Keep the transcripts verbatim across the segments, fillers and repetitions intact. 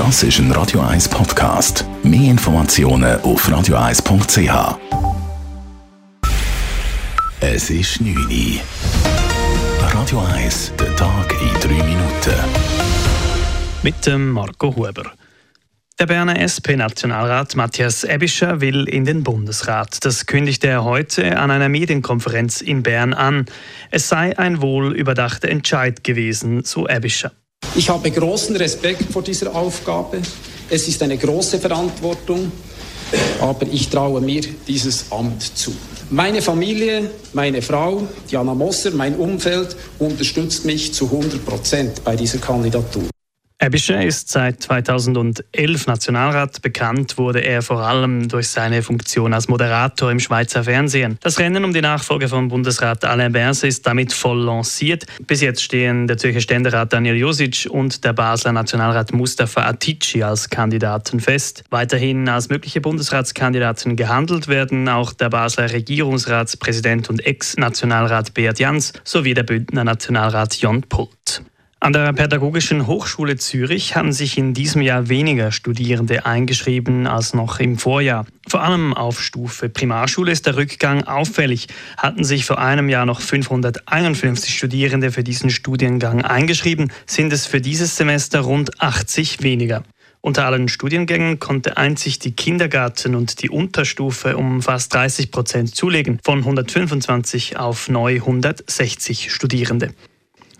Das ist ein Radio eins Podcast. Mehr Informationen auf radio eins punkt c h. Es ist neun Uhr. Radio eins, der Tag in drei Minuten. Mit dem Marco Huber. Der Berner S P-Nationalrat Matthias Aebischer will in den Bundesrat. Das kündigte er heute an einer Medienkonferenz in Bern an. Es sei ein wohl überdachter Entscheid gewesen, so Aebischer. Ich habe großen Respekt vor dieser Aufgabe. Es ist eine große Verantwortung, aber ich traue mir dieses Amt zu. Meine Familie, meine Frau, Diana Mosser, mein Umfeld unterstützt mich zu hundert Prozent bei dieser Kandidatur. Aebischer ist seit zweitausendelf Nationalrat. Bekannt wurde er vor allem durch seine Funktion als Moderator im Schweizer Fernsehen. Das Rennen um die Nachfolge von Bundesrat Alain Berset ist damit voll lanciert. Bis jetzt stehen der Zürcher Ständerat Daniel Josic und der Basler Nationalrat Mustafa Atici als Kandidaten fest. Weiterhin als mögliche Bundesratskandidaten gehandelt werden auch der Basler Regierungsratspräsident und Ex-Nationalrat Beat Jans sowie der Bündner Nationalrat Jörg Pult. An der Pädagogischen Hochschule Zürich haben sich in diesem Jahr weniger Studierende eingeschrieben als noch im Vorjahr. Vor allem auf Stufe Primarschule ist der Rückgang auffällig. Hatten sich vor einem Jahr noch fünfhunderteinundfünfzig Studierende für diesen Studiengang eingeschrieben, sind es für dieses Semester rund achtzig weniger. Unter allen Studiengängen konnte einzig die Kindergarten- und die Unterstufe um fast dreißig Prozent zulegen, von hundertfünfundzwanzig auf neu hundertsechzig Studierende.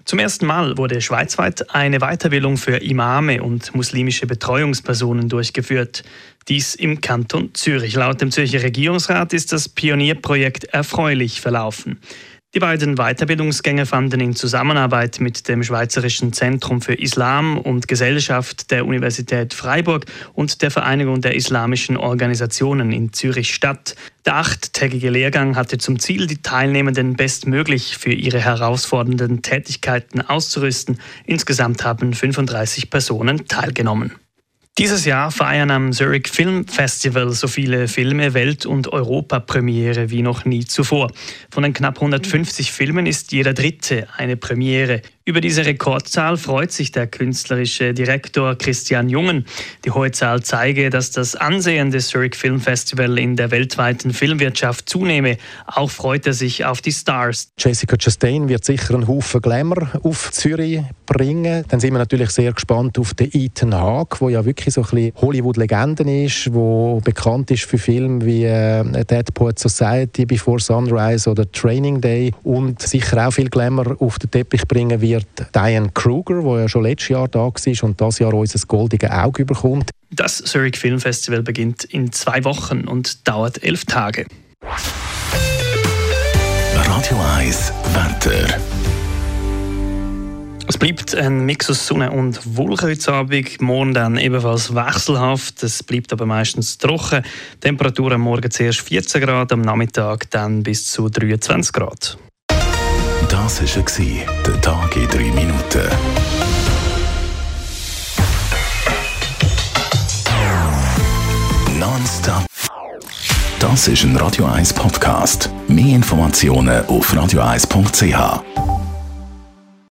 Zum ersten Mal wurde schweizweit eine Weiterbildung für Imame und muslimische Betreuungspersonen durchgeführt. Dies im Kanton Zürich. Laut dem Zürcher Regierungsrat ist das Pionierprojekt erfreulich verlaufen. Die beiden Weiterbildungsgänge fanden in Zusammenarbeit mit dem Schweizerischen Zentrum für Islam und Gesellschaft der Universität Freiburg und der Vereinigung der Islamischen Organisationen in Zürich statt. Der achttägige Lehrgang hatte zum Ziel, die Teilnehmenden bestmöglich für ihre herausfordernden Tätigkeiten auszurüsten. Insgesamt haben fünfunddreißig Personen teilgenommen. Dieses Jahr feiern am Zurich Film Festival so viele Filme Welt- und Europapremiere wie noch nie zuvor. Von den knapp hundertfünfzig Filmen ist jeder dritte eine Premiere. Über diese Rekordzahl freut sich der künstlerische Direktor Christian Jungen. Die hohe Zahl zeige, dass das Ansehen des Zurich Film Festival in der weltweiten Filmwirtschaft zunehme. Auch freut er sich auf die Stars. Jessica Chastain wird sicher einen Haufen Glamour auf Zürich bringen. Dann sind wir natürlich sehr gespannt auf den Ethan Hawke, der ja wirklich so ein bisschen Hollywood-Legende ist, wo bekannt ist für Filme wie äh, Dead Poet Society, Before Sunrise oder Training Day, und sicher auch viel Glamour auf den Teppich bringen wird Diane Kruger, die ja schon letztes Jahr da war und das Jahr unser goldiges Auge bekommt. Das Zurich Film Festival beginnt in zwei Wochen und dauert elf Tage. Radio eins Wetter. Es bleibt ein Mix aus Sonne und Wolken heute Abend. Morgen dann ebenfalls wechselhaft. Es bleibt aber meistens trocken. Temperaturen am Morgen zuerst vierzehn Grad, am Nachmittag dann bis zu dreiundzwanzig Grad. Das war der Tag in drei Minuten. Nonstop. Das ist ein Radio eins Podcast. Mehr Informationen auf radio eins punkt c h.